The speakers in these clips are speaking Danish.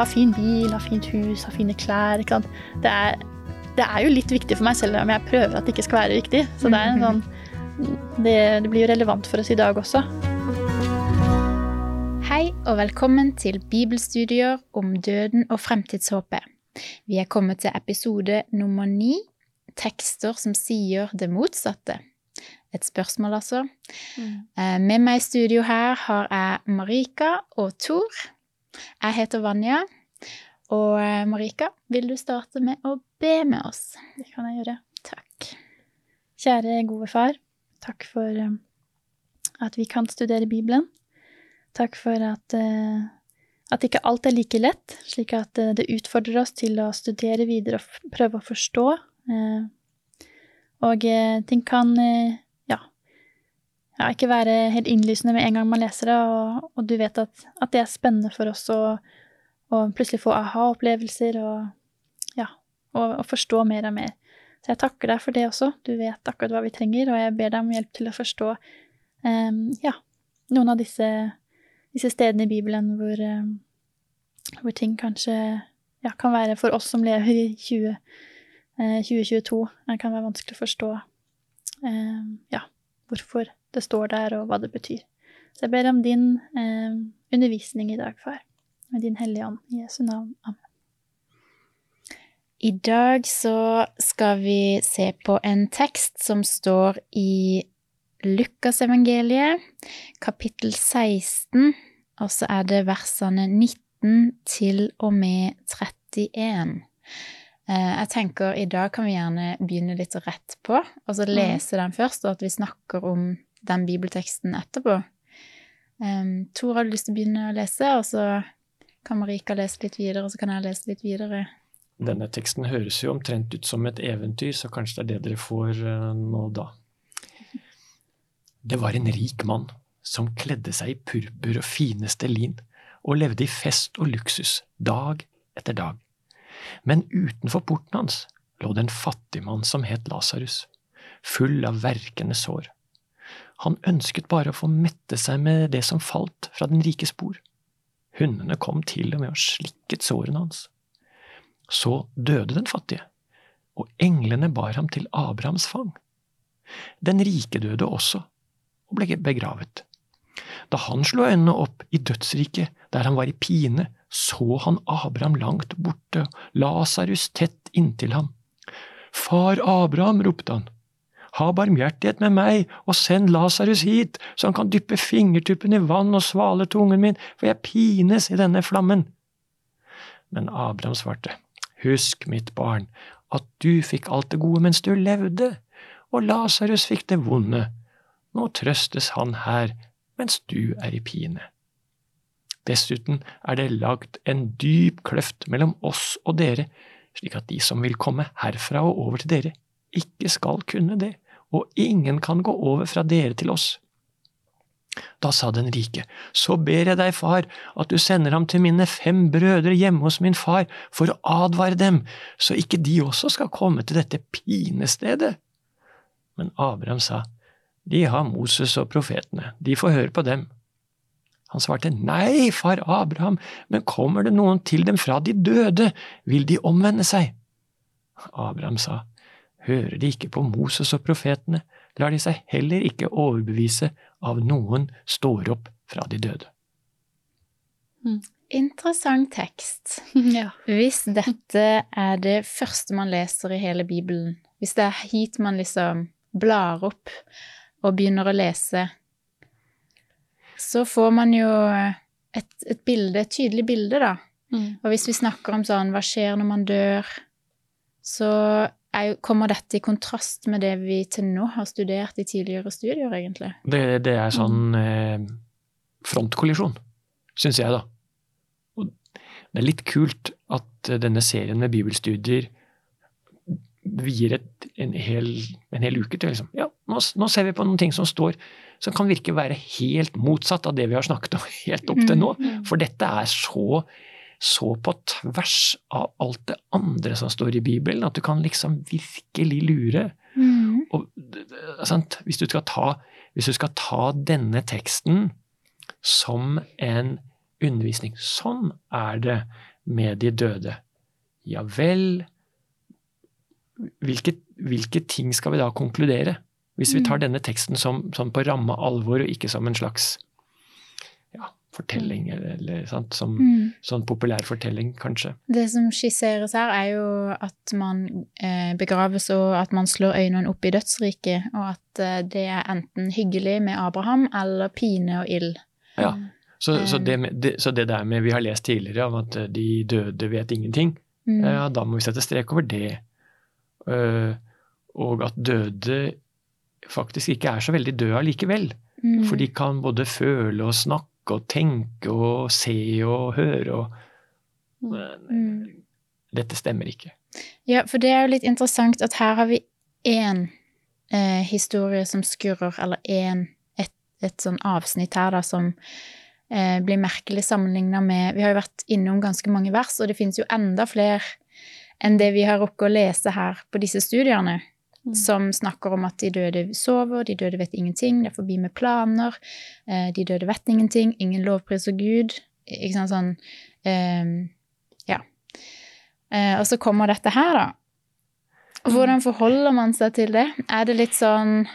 ha fin bil, ha fint hus, ha fine klær, ikke sant? Det er jo litt viktig for meg selv, men jeg prøver at det ikke skal være viktig. Så det er en sånn, det blir jo relevant for oss i dag også. Hei og velkommen til Bibelstudier om døden og fremtidshåpet. Vi er kommet til episode nummer 9, tekster som sier det motsatte. Et spørsmål altså. Med meg i studio her har jeg Marika og Tor. Jeg heter Vanja, og Marika, vil du starte med å be med oss? Det kan jeg gjøre. Takk. Kjære gode far, takk for at vi kan studere Bibelen. Takk for at ikke alt er like lett, slik at det utfordrer oss til å studere videre og prøve å forstå. Og ting kan ikke være helt innlysende med en gang man leser det, og du vet at det er spennende for oss å plutselig få aha-opplevelser og forstå mer og mer. Så jeg takker deg for det også. Du vet akkurat hva vi trenger, og jeg ber deg om hjelp til å forstå noen av disse stedene i Bibelen hvor ting kanskje kan være for oss som lever i 2022. Det kan være vanskelig å forstå hvorfor det står der og hva det betyr. Så jeg ber om din undervisning i dag, far, med din hellige ånd, i Jesu navn. Amen. I dag så skal vi se på en tekst som står i Lukas evangelie, kapittel 16, og så er det versene 19 til og med 31. Jeg tenker i dag kan vi gjerne begynne litt rett på, og så lese den først, og at vi snakker om den bibelteksten etterpå. Tor, har du lyst til å begynne å lese, og så kan Marika lese litt videre, og så kan jeg lese litt videre. Denne teksten høres jo omtrent ut som et eventyr, så kanskje det er det dere får nå da. Det var en rik mann som kledde seg i purpur og fineste lin og levde i fest og luksus dag etter dag. Men utenfor porten hans lå det en fattig mann som het Lazarus, full av verkende sår. Han ønsket bare å få mette seg med det som falt fra den rikes bord. Hundene kom til og med og slikket sårene hans. Så døde den fattige, og englene bar ham til Abrahams fang. Den rike døde også, og ble begravet. Da han slo øynene opp i dødsriket, der han var i pine, så han Abraham langt borte, Lazarus tett inntil ham. «Far Abraham», ropte han, «ha barmhjertighet med meg, og send Lazarus hit, så han kan dyppe fingertuppen i vann og svale tungen min, for jeg pines i denne flammen.» Men Abraham svarte, «Husk, mitt barn, at du fikk alt det gode mens du levde, og Lazarus fikk det vonde. Nå trøstes han her, mens du er i pine. Dessuten er det lagt en dyp kløft mellom oss og dere, slik at de som vil komme herfra og over til dere, ikke skal kunne det, og ingen kan gå over fra dere til oss.» Da sa den rike, «Så ber jeg deg, far, at du sender ham til mine 5 brødre hjemme hos min far, for å advare dem, så ikke de også skal komme til dette pinestedet.» Men Abraham sa, «De har Moses og profetene, de får høre på dem.» Han svarte, «Nei, far Abraham, men kommer det noen til dem fra de døde, vil de omvende seg?» Abraham sa, «Hører de ikke på Moses og profetene, lar de seg heller ikke overbevise av noen står opp fra de døde.» Interessant tekst. Ja. Hvis dette er det første man leser i hele Bibelen, hvis det er hit man liksom blar opp og begynner å lese, så får man jo et tydelig bilde da. Og hvis vi snakker om sånn, hva skjer når man dør, så kommer dette i kontrast med det vi til nå har studert i tidligere studier egentlig. Det er sånn frontkollisjon, synes jeg da. Og det er litt kult at denne serien med bibelstudier vi gir en hel uke til, liksom. Ja, nå ser vi på noen ting som står, som kan virke være helt motsatt av det vi har snakket om helt opp til nå, for dette er så på tvers av alt det andre som står i Bibelen, at du kan liksom virkelig lure. Og, sant? Hvis du skal ta denne teksten som en undervisning, sånn er det med de døde. Ja vel, hvilke ting skal vi da konkludere? Hvis vi tar denne teksten som på ramme alvor, og ikke som en slags fortelling, eller sant, som sånn populær fortelling, kanskje. Det som skisseres her er jo at man begraves, og at man slår øynene opp i dødsriket, og at det er enten hyggelig med Abraham, eller pine og ild. Ja, så det der med vi har lest tidligere, om at de døde vet ingenting, da må vi sette strek over det. Og at døde faktisk ikke er så veldig døde likevel, for de kan både føle og snakke, og tenke og se og høre og dette stemmer ikke. Ja, for det er jo litt interessant at her har vi en historie som skurrer, eller et sånn avsnitt her da, som blir merkelig sammenlignet med, vi har jo vært innom ganske mange vers, og det finnes jo enda flere enn det vi har rukket å lese her på disse studierne, som snakker om at de døde sover, de døde vet ingenting, det er forbi med planer, de døde vet ingenting, ingen lovpris og Gud, ikke sant, sånn, ja. Og så kommer dette her da. Hvordan forholder man seg til det? Er det litt sånn...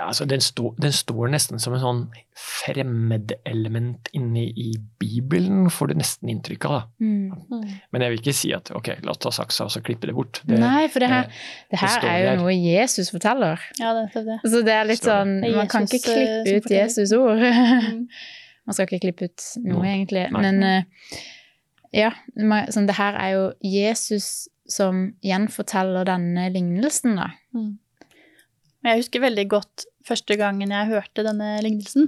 Altså, den står nesten som en sånn fremmedelement inne i Bibelen, får du nesten inntrykk av da. Men jeg vil ikke si at, ok, la oss ta saksa og så klippe det bort. Nei, for det her er jo der. Noe Jesus forteller. Ja, det. Så det er litt sånn, man kan ikke klippe ut Jesus ord. Man skal ikke klippe ut noe egentlig, men ja, sånn, det her er jo Jesus som gjenforteller denne lignelsen da. Jeg husker veldig godt første gangen jeg hørte denne lignelsen,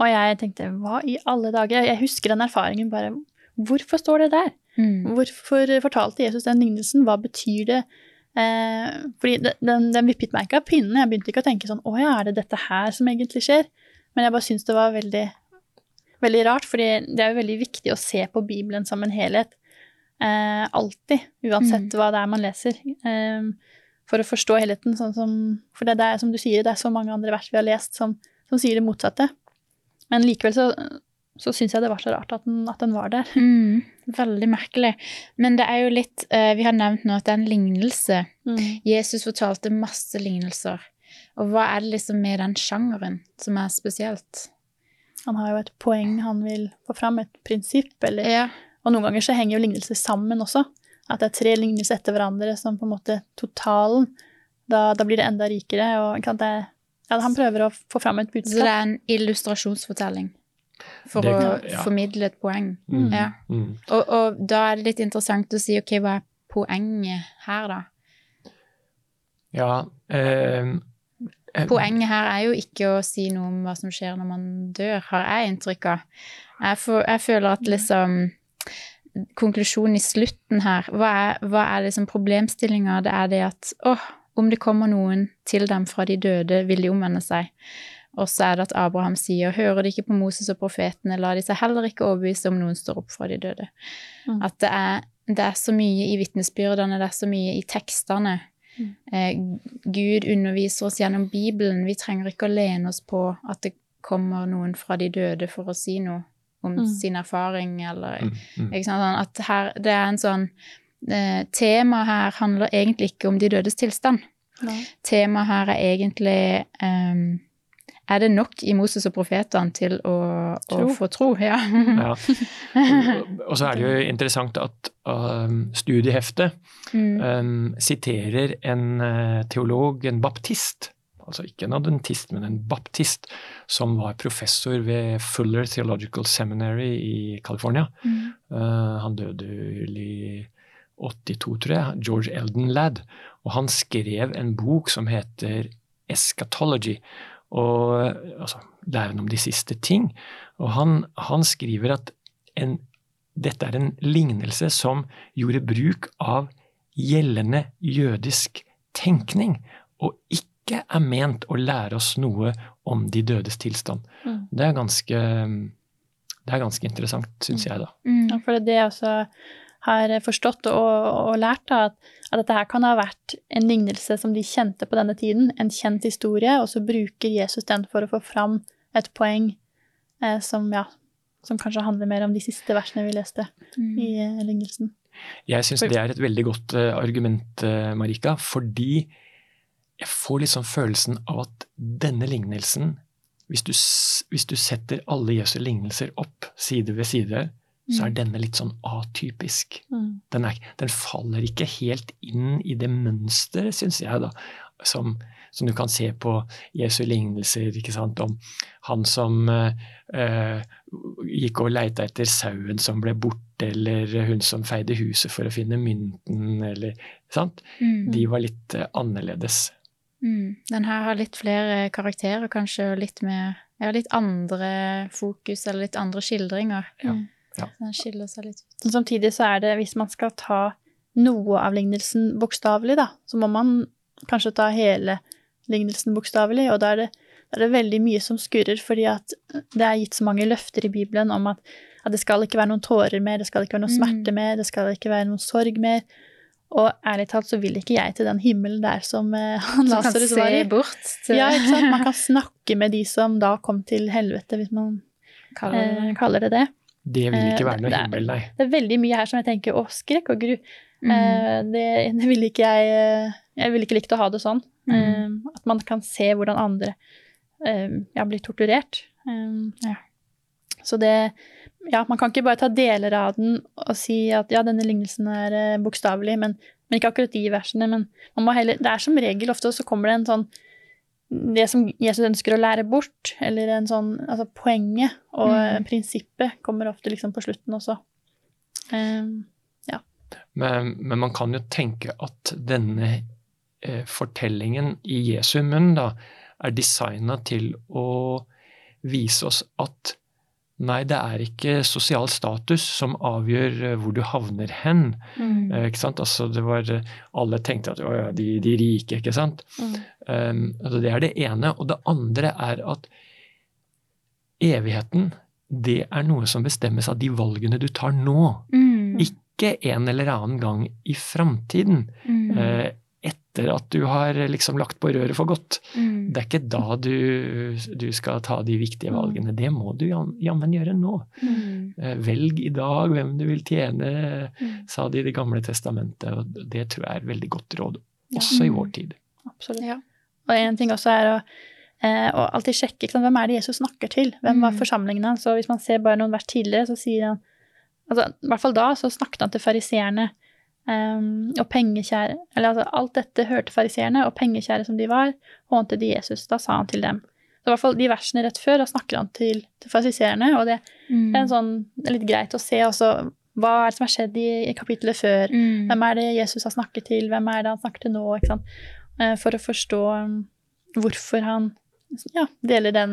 og jeg tenkte, hva i alle dager? Jeg husker den erfaringen bare, hvorfor står det der? Hvorfor fortalte Jesus den lignelsen? Hva betyr det? Fordi den vippet meg ikke av pinnen, jeg begynte ikke å tenke sånn, åja, er det dette her som egentlig skjer? Men jeg bare synes det var veldig, veldig rart, fordi det er jo veldig viktig å se på Bibelen som en helhet. Alltid, uansett hva det er man leser, for å forstå helheten, sånn som, for det er som du sier, det er så mange andre vers vi har lest som sier det motsatte, men likevel så synes jeg det var så rart at den var der. Veldig merkelig, men det er jo litt, vi har nevnt nå at det er en lignelse. Jesus fortalte masse lignelser, og hva er det liksom med den sjangeren som er spesielt? Han har jo et poeng, han vil få fram et prinsipp, eller og noen ganger så henger jo lignelser sammen også, at det er tre lignelser etter hverandre som på en måte totalen, da blir det enda rikere, og han prøver å få fram et budskap. Så det er en illustrasjonsfortelling for å formidle et poeng. Og da er det litt interessant å si, ok, hva er poenget her da? Ja, poenget her er jo ikke å si noe om hva som skjer når man dør, har jeg inntrykk av. Jeg føler at liksom... konklusjonen i slutten her, hva er det som problemstillinger, det er det at, om det kommer noen til dem fra de døde, vil de omvende seg, og så er det at Abraham sier, hører de ikke på Moses og profetene, lar de seg heller ikke overbevise om noen står opp fra de døde. At det er så mye i vitnesbyrdene, det er så mye i tekstene, Gud underviser oss gjennom Bibelen, vi trenger ikke å lene oss på at det kommer noen fra de døde for å si noe om sin erfaring, eller ikke sant, sånn, at her, det er en sånn tema her handler egentlig ikke om de dødes tilstand. Tema her er egentlig er det nok i Moses og profetene til å få tro? Ja. Og så er det jo interessant at studieheftet siterer en teolog, en baptist, altså ikke en adventist, men en baptist, som var professor ved Fuller Theological Seminary i California. Han døde i 82, tror jeg, George Elden Ladd, og han skrev en bok som heter Eschatology, og, altså, læren om de siste ting, og han skriver at dette er en lignelse som gjorde bruk av gjeldende jødisk tenkning, og ikke er ment å lære oss noe om de dødes tilstand. Det er ganske interessant, synes jeg da. Ja, for det jeg også har forstått og lært da, at dette her kan ha vært en lignelse som de kjente på denne tiden, en kjent historie, og så bruker Jesus den for å få fram et poeng som som kanskje handler mer om de siste versene vi leste i lignelsen. Jeg synes det et veldig godt argument, Marika, fordi jeg får litt sånn følelsen av at denne lignelsen, hvis du setter alle Jesu lignelser opp side ved side, så denne litt sånn atypisk. Den faller ikke helt inn i det mønsteret, synes jeg da, som du kan se på Jesu lignelser, ikke sant, om han som gikk og lette etter sauen som ble borte, eller hun som feide huset for å finne mynten, eller, sant? De var litt annerledes. Den her har litt flere karakterer, kanskje, og litt andre fokus, eller litt andre skildringer. Ja. Den skiller seg litt ut. Og samtidig så det, hvis man skal ta noe av lignelsen bokstavelig, da, så må man kanskje ta hele lignelsen bokstavelig, og da det er veldig mye som skurrer, fordi at det gitt så mange løfter i Bibelen om at det skal ikke være noen tårer mer, det skal ikke være noen smerte mer, det skal ikke være noen sorg mer, og ærlig talt så vil ikke jeg til den himmelen der som han Lazarus var i. Som kan se bort. Ja, ikke sant? Man kan snakke med de som da kom til helvete, hvis man kaller det det. Det vil ikke være noen himmel, nei. Det veldig mye her som jeg tenker, skrekk og gru. Det vil ikke jeg vil ikke like å ha det sånn. At man kan se hvordan andre blir torturert. Så det, man kan ikke bare ta deler av den og si at denne lignelsen bokstavelig, men ikke akkurat de versene, men man må heller, det som regel ofte så kommer det en sånn, det som Jesus ønsker å lære bort, eller en sånn, altså poenget og prinsippet kommer ofte liksom på slutten også. Men man kan jo tenke at denne fortellingen i Jesu munn da, designet til å vise oss at nei, det ikke sosial status som avgjør hvor du havner hen, ikke sant? Altså det var, alle tenkte at de rike, ikke sant? Altså det det ene, og det andre at evigheten, det noe som bestemmes av de valgene du tar nå, ikke en eller annen gang i fremtiden, etter at du har liksom lagt på røret for godt. Det ikke da du skal ta de viktige valgene. Det må du jammen gjøre nå. Velg i dag hvem du vil tjene, sa de i Det gamle testamentet, og det tror jeg et veldig godt råd, også i vår tid. Absolutt, ja. Og en ting også å alltid sjekke, ikke sant, hvem det Jesus snakker til? Hvem var forsamlingen hans? Så hvis man ser bare noen vers tidligere, så sier han, altså i hvert fall da, så snakket han til fariseerne, og pengekjære, eller altså alt dette hørte fariseerne, og pengekjære som de var, hånte de Jesus, da sa han til dem. Så i hvert fall de versene rett før, da snakker han til fariseerne, og det en sånn, det litt greit å se også, hva det som har skjedd i kapitlet før, hvem det Jesus har snakket til, hvem det han snakker til nå, ikke sant? For å forstå hvorfor han deler den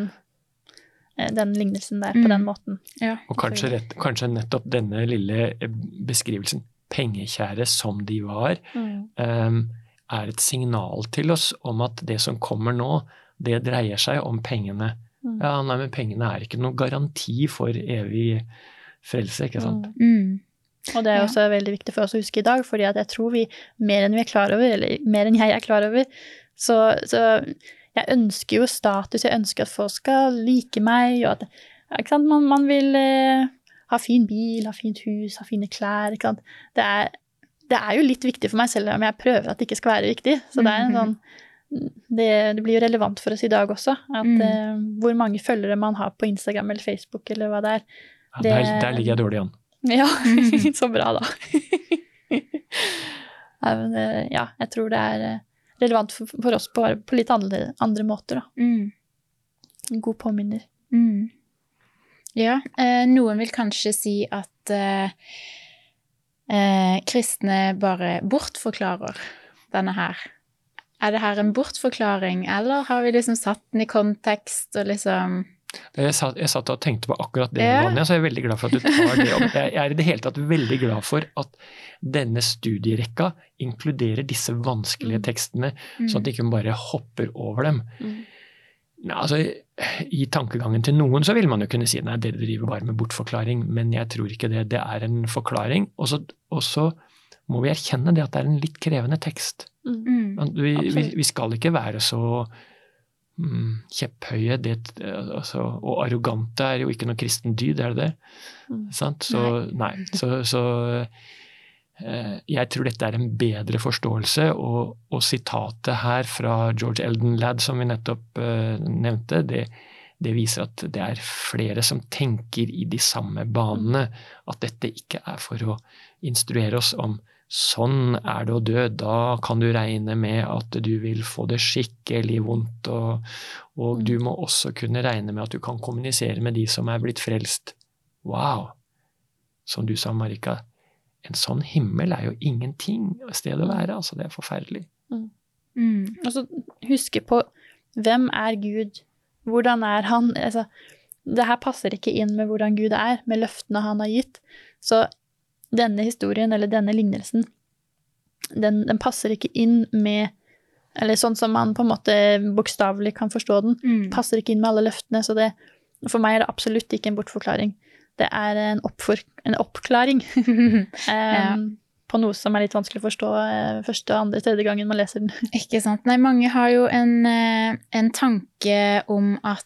lignelsen der på den måten. Ja, og kanskje nettopp denne lille beskrivelsen, pengekjære som de var, et signal til oss om at det som kommer nå, det dreier seg om pengene. Men pengene ikke noen garanti for evig frelse, ikke sant? Og det også veldig viktig for oss å huske i dag, fordi at jeg tror vi, mer enn vi klar over, eller mer enn jeg klar over, så jeg ønsker jo status, jeg ønsker at folk skal like meg, og at, ikke sant, man vil ha fin bil, ha fint hus, ha fine klær, ikke sant? Det jo litt viktig for meg selv, men jeg prøver at det ikke skal være viktig. Så det en sånn, det blir jo relevant for oss i dag også, at hvor mange følgere man har på Instagram eller Facebook, eller hva det der ligger jeg dårlig an. Ja, så bra da. Jeg tror det relevant for oss på litt andre måter da. God påminner. Ja, noen vil kanskje si at kristne bare bortforklarer denne her. Det her en bortforklaring, eller har vi liksom satt den i kontekst og liksom... Jeg satt og tenkte på akkurat det, Vanja, så jeg veldig glad for at du tar det opp. Jeg i det hele tatt veldig glad for at denne studierekka inkluderer disse vanskelige tekstene, sånn at de ikke bare hopper over dem. Altså, i tankegangen til noen så vil man jo kunne si nei, det driver bare med bortforklaring, men jeg tror ikke det. Det en forklaring, og så må vi erkjenne det at det en litt krevende tekst. Vi skal ikke være så kjepphøye det, altså, og arrogante er jo ikke noe kristen dyd, er det det? Sant? Så, nei. Jeg tror dette er en bedre forståelse, og sitatet her fra George Elden Ladd som vi nettopp nevnte, det viser at det er flere som tenker i de samme banene, at dette ikke er for å instruere oss om sånn er det å dø, da kan du regne med at du vil få det skikkelig vondt, og du må også kunne regne med at du kan kommunisere med de som er blitt frelst. Wow! Som du sa, Marika, en sånn himmel er jo ingenting sted å være, altså det er forferdelig. Og så huske på, hvem er Gud? Hvordan er han? Altså, det her passer ikke inn med hvordan Gud er, med løftene han har gitt. Så denne historien, eller denne lignelsen, den passer ikke inn med, eller sånn som man på en måte bokstavelig kan forstå den, passer ikke inn med alle løftene, så det, for meg er det absolutt ikke en bortforklaring. Det er en oppklaring på noe som er litt vanskelig å forstå første, andre, tredje gangen man leser den. Ikke sant? Nei, mange har jo en tanke om at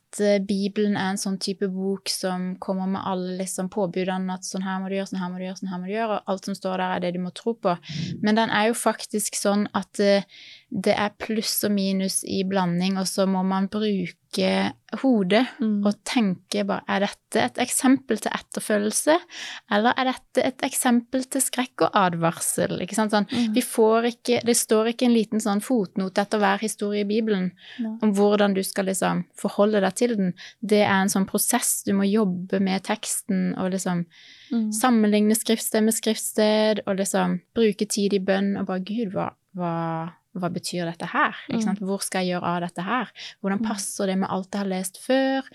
Bibelen er en sånn type bok som kommer med alle liksom påbudene, at sånn her må du gjøre, sånn her må du gjøre, sånn her må du gjøre, og alt som står der er det du må tro på. Men den er jo faktisk sånn at det er pluss og minus i blanding, og så må man bruke hodet og tenke bare, er dette et eksempel til etterfølgelse, eller er dette et eksempel til skrekk og advarsel? Ikke sant? Sånn, det står ikke en liten sånn fotnote etter hver historie i Bibelen om hvordan du skal liksom forholde deg til den. Det er en sånn prosess, du må jobbe med teksten og liksom sammenligne skriftsted med skriftsted, og liksom bruke tid i bønn og bare, Gud, hva betyr dette her? Ikke sant? Hvor skal jeg gjøre av dette her? Hvordan passer det med alt jeg har lest før?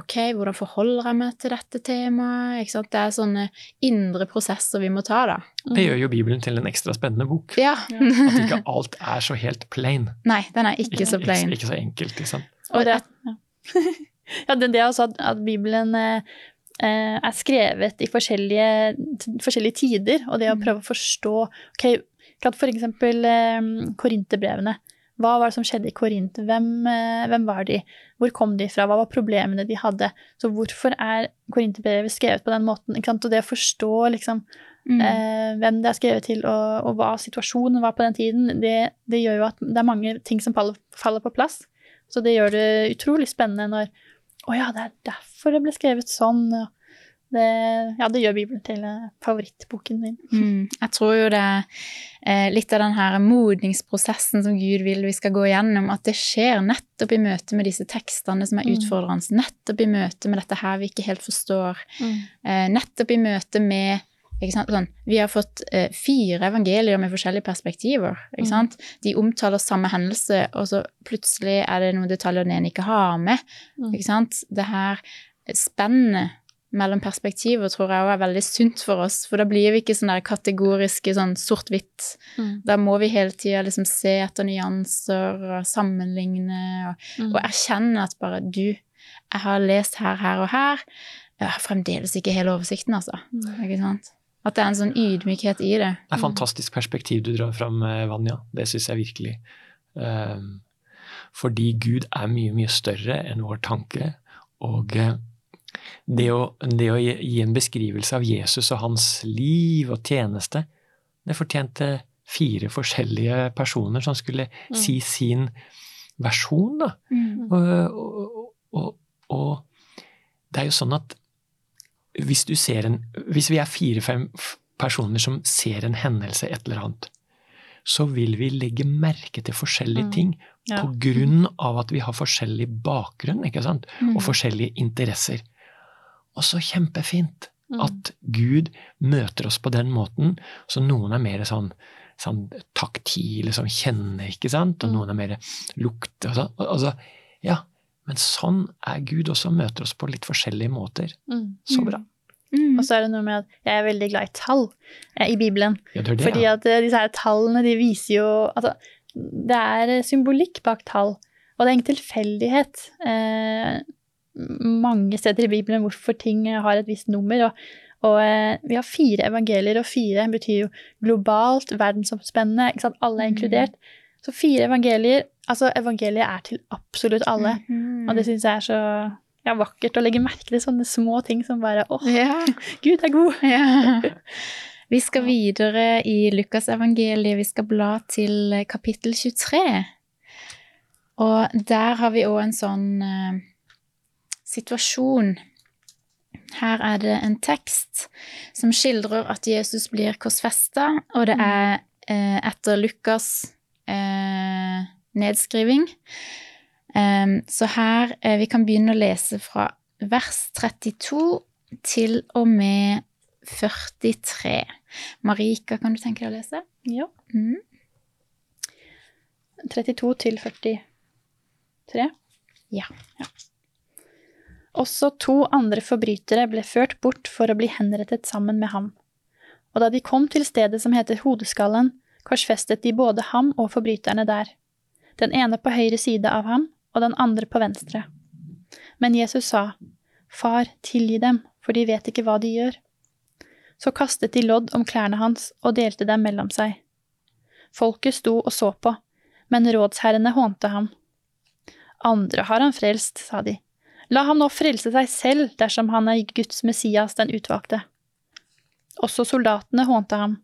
Ok, hvordan forholder jeg meg til dette temaet? Ikke sant? Det er sånne indre prosesser vi må ta da. Det gjør jo Bibelen til en ekstra spennende bok. Ja. At ikke alt er så helt plain. Nei, den er ikke så plain. Ikke så enkelt, ikke sant? Og det det er også at Bibelen er skrevet i forskjellige tider, og det å prøve å forstå, for eksempel Korintebrevene. Hva var det som skjedde i Korint? Hvem var de? Hvor kom de fra? Hva var problemene de hadde? Så hvorfor er Korinterbrevet skrevet på den måten? Ikke sant? Og det å forstå hvem det er skrevet til, og hva situasjonen var på den tiden, det gjør jo at det er mange ting som faller på plass. Så det gjør det utrolig spennende når, det er derfor det ble skrevet sånn, og det gjør Bibelen til favorittboken min. Jeg tror jo det er litt av den her modningsprosessen som Gud vil vi skal gå igjennom, at det skjer nettopp i møte med disse tekstene som er utfordrende, nettopp i møte med dette her vi ikke helt forstår, nettopp i møte med, ikke sant, sånn, vi har fått 4 evangelier med forskjellige perspektiver, ikke sant? De omtaler samme hendelse, og så plutselig er det noen detaljer den ene ikke har med, ikke sant? Det her spennet mellom perspektiver tror jeg også er veldig sunt for oss, for da blir vi ikke sånn der kategoriske, sånn sort-hvitt. Da må vi hele tiden liksom se etter nyanser og sammenligne, og erkjenne at bare jeg har lest her og her, jeg har fremdeles ikke hele oversikten, altså. Ikke sant? At det er en sånn ydmykhet i det. Det er et fantastisk perspektiv du drar frem, Vanja. Det synes jeg virkelig. Fordi Gud er mye, mye større enn vår tanke, og det å gi en beskrivelse av Jesus og hans liv og tjeneste, det fortjente 4 forskjellige personer som skulle si sin versjon, da. Og det er jo sånn at hvis vi er 4-5 personer som ser en hendelse, et eller annet, så vil vi legge merke til forskjellige ting på grunn av at vi har forskjellig bakgrunn, ikke sant? Og forskjellige interesser. Og så kjempefint at Gud møter oss på den måten, så noen er mer sånn taktile, som kjenner, ikke sant? Og noen er mer lukt og sånn. Altså, men sånn er Gud også, møter oss på litt forskjellige måter. Så bra. Og så er det noe med at jeg er veldig glad i tall i Bibelen. Ja, det er det, fordi at disse her tallene, de viser jo, altså, det er symbolikk bak tall, og det er ingen tilfeldighet, mange steder i Bibelen hvorfor ting har et visst nummer, og vi har 4 evangelier, og 4 betyr jo globalt, verdensomspennende, ikke sant? Alle er inkludert. Så 4 evangelier, altså evangeliet til absolut alle, og det synes jeg så vakkert å legge merke til sånne små ting som bare, Gud god. Ja. Vi skal videre i Lukas evangelie, vi skal bla til kapittel 23, og der har vi også en sånn situasjon. Her er det en tekst som skildrer at Jesus blir korsfestet, og det er etter Lukas nedskriving. Så her, vi kan begynne å lese fra vers 32 til og med 43. Marika, kan du tenke deg å lese? Ja. 32 til 43? Ja. Også 2 andre forbrytere ble ført bort for å bli henrettet sammen med ham. Og da de kom til stedet som heter Hodeskallen, korsfestet de både ham og forbryterne der. Den ene på høyre side av ham, og den andre på venstre. Men Jesus sa, «Far, tilgi dem, for de vet ikke hva de gjør.» Så kastet de lodd om klærne hans og delte dem mellom seg. Folket sto og så på, men rådsherrene hånte ham. «Andre har han frelst», sa de. La ham nå frelse seg selv dersom han er Guds Messias, den utvalgte. Også soldatene hånte ham.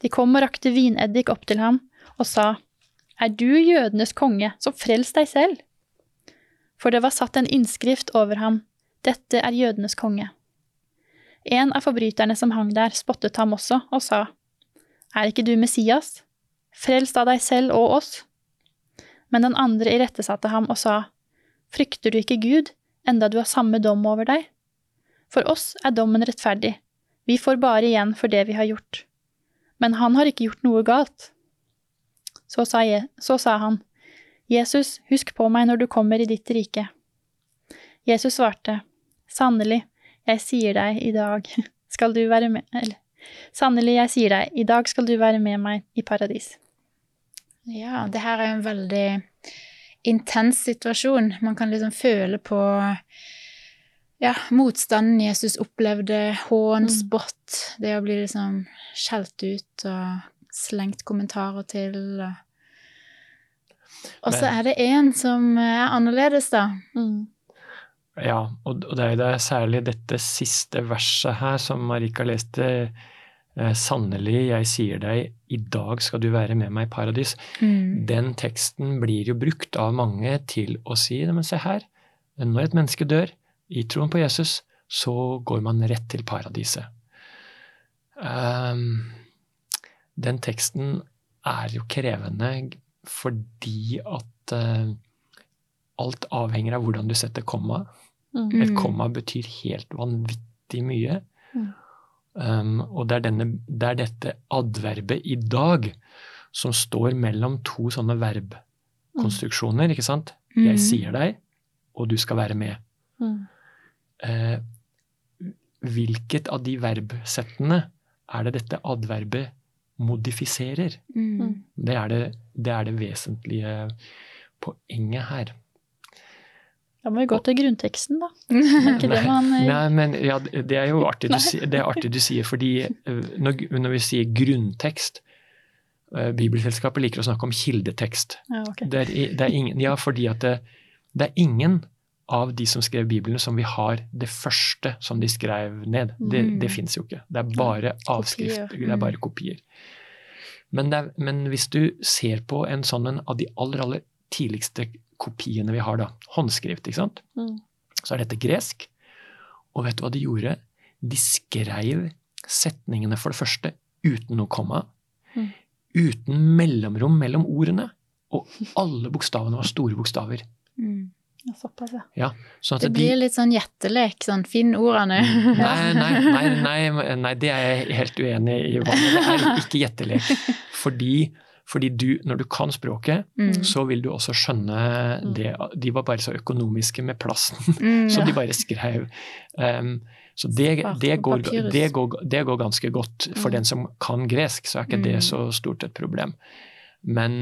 De kom og rakte vineddik opp til ham og sa, «Er du jødenes konge, så frels deg selv!» For det var satt en innskrift over ham, «Dette er jødenes konge». En av forbryterne som hang der spottet ham også og sa, «Er ikke du Messias? Frels da deg selv og oss!» Men den andre irettesatte ham og sa, «Frykter du ikke Gud, enda du har samme dom over deg? For oss er dommen rettferdig. Vi får bare igjen for det vi har gjort. Men han har ikke gjort noe galt.» Så sa han, «Jesus, husk på meg når du kommer i ditt rike.» Jesus svarte, «Sannelig, jeg sier deg, i dag skal du være med, meg i paradis.» Ja, det her er en veldig intens situasjon. Man kan liksom føle på motstanden Jesus opplevde, hån, spott, det å bli liksom skjelt ut og slengt kommentarer til. Og så er det en som er annerledes da. Ja, og det er særlig dette siste verset her som Marika leste, «Sannelig, jeg sier deg, i dag skal du være med meg i paradis». Den teksten blir jo brukt av mange til å si, men se her, når et menneske dør i troen på Jesus, så går man rett til paradiset. Den teksten er jo krevende fordi at alt avhenger av hvordan du setter komma. Et komma betyr helt vanvittig mye. Og det er dette adverbet «i dag» som står mellom 2 sånne verbkonstruksjoner, ikke sant? Jeg sier deg, og du skal være med. Hvilket av de verbsettene er det dette adverbet modifiserer? Det er det vesentlige poenget her. Da må vi gå til grunnteksten, da. Det er jo artig du sier, fordi når vi sier grunntekst, Bibelselskapet liker å snakke om kildetekst. Ja, okay. Det er ingen av de som skrev Bibelen som vi har det første som de skrev ned. Det finnes jo ikke. Det er bare avskrift, det er bare kopier. Men hvis du ser på en sånn en av de aller tidligste kopiene vi har da, håndskrift, ikke sant? Så er dette gresk, og vet du hva de gjorde? De skrev setningene for det første uten noe komma, uten mellomrom mellom ordene, og alle bokstavene var store bokstaver. Såpass, ja. Sånn det blir litt sånn gjettelek, sånn finn ordene. Nei, det er jeg helt uenig i. Det er ikke gjettelek, fordi når du kan språket, så vil du også skjønne det. De var bare så økonomiske med plassen, så de bare skrev. Så det går ganske godt. For den som kan gresk, så er ikke det så stort et problem. Men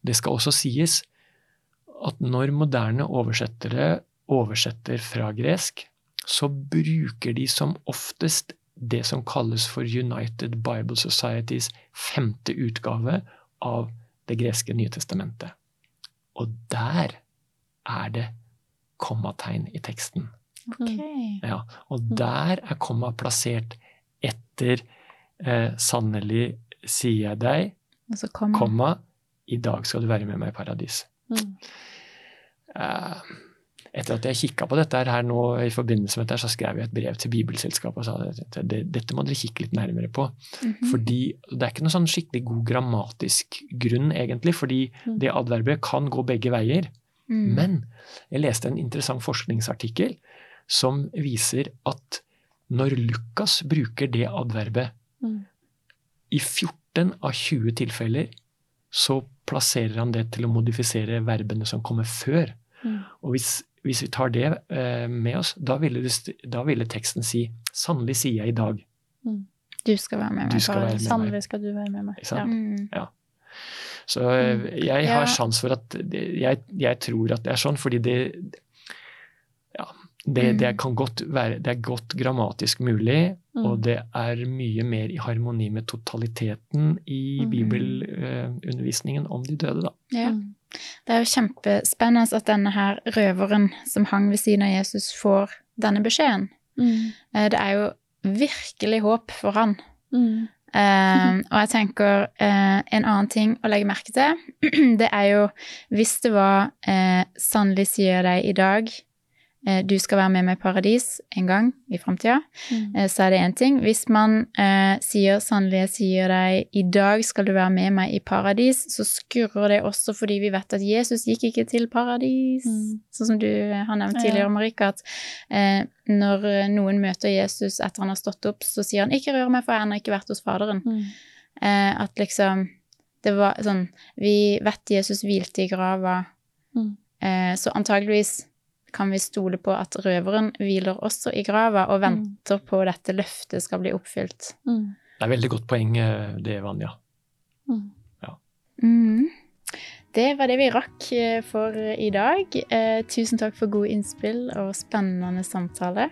det skal også sies at når moderne oversettere oversetter fra gresk, så bruker de som oftest det som kalles for United Bible Societies 5. utgave av det greske Nye Testamentet. Og der det kommategn i teksten. Okay. Ja, og der komma plassert etter sannelig sier jeg deg, altså, komma, i dag skal du være med meg i paradis. Mm. Etter at jeg kikket på dette her nå i forbindelse med dette, så skrev jeg et brev til Bibelselskapet og sa at dette må dere kikke litt nærmere på. Mm-hmm. Fordi det ikke noen sånn skikkelig god grammatisk grunn egentlig, fordi det adverbet kan gå begge veier. Mm. Men jeg leste en interessant forskningsartikkel som viser at når Lukas bruker det adverbet, i 14 av 20 tilfeller, så plasserer han det til å modifisere verbene som kommer før. Mm. Og hvis vi tar det med oss, da ville teksten si, sannelig sier jeg i dag. Mm. Du skal være med meg. Sannelig skal du være med meg. Ja. Ja. Så jeg har sjans for at jeg tror at det sånn, fordi det kan godt være, det godt grammatisk mulig, og det mye mer i harmoni med totaliteten i bibelundervisningen om de døde da. Ja. Det jo kjempespennende at denne her røveren som hang ved siden av Jesus får denne beskjeden. Mm. Det jo virkelig håp for han. Mm. Og jeg tenker en annen ting å legge merke til, det jo hvis det var sannelig sier deg i dag, du skal være med meg i paradis en gang i fremtiden, så det en ting. Hvis man sier sannelig sier deg i dag skal du være med meg i paradis, så skurrer det også fordi vi vet at Jesus gikk ikke til paradis. Sånn som du har nevnt tidligere, Marika, at når noen møter Jesus etter han har stått opp, så sier han, ikke rør meg, for han har ikke vært hos faderen. Mm. At liksom, det var sånn, vi vet Jesus hvilte i grava, så antageligvis kan vi stole på at røveren hviler også i grava og venter på at dette løftet skal bli oppfylt. Mm. Det veldig godt poeng, det, Vanja. Ja. Mm. Det var det vi rakk for i dag. Tusen takk for gode innspill og spennende samtale.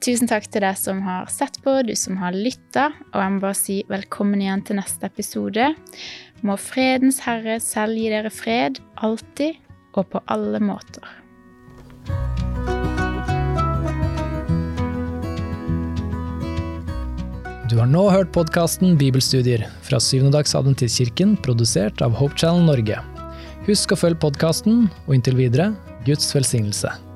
Tusen takk til deg som har sett på, du som har lyttet, og jeg må bare si velkommen igjen til neste episode. Må fredens Herre selv gi dere fred, alltid og på alle måter. Du har nå hørt podcasten Bibelstudier fra 7. Dags Adventistkirken, produsert av Hope Channel Norge. Husk å følge podcasten, og inntil videre, Guds velsignelse.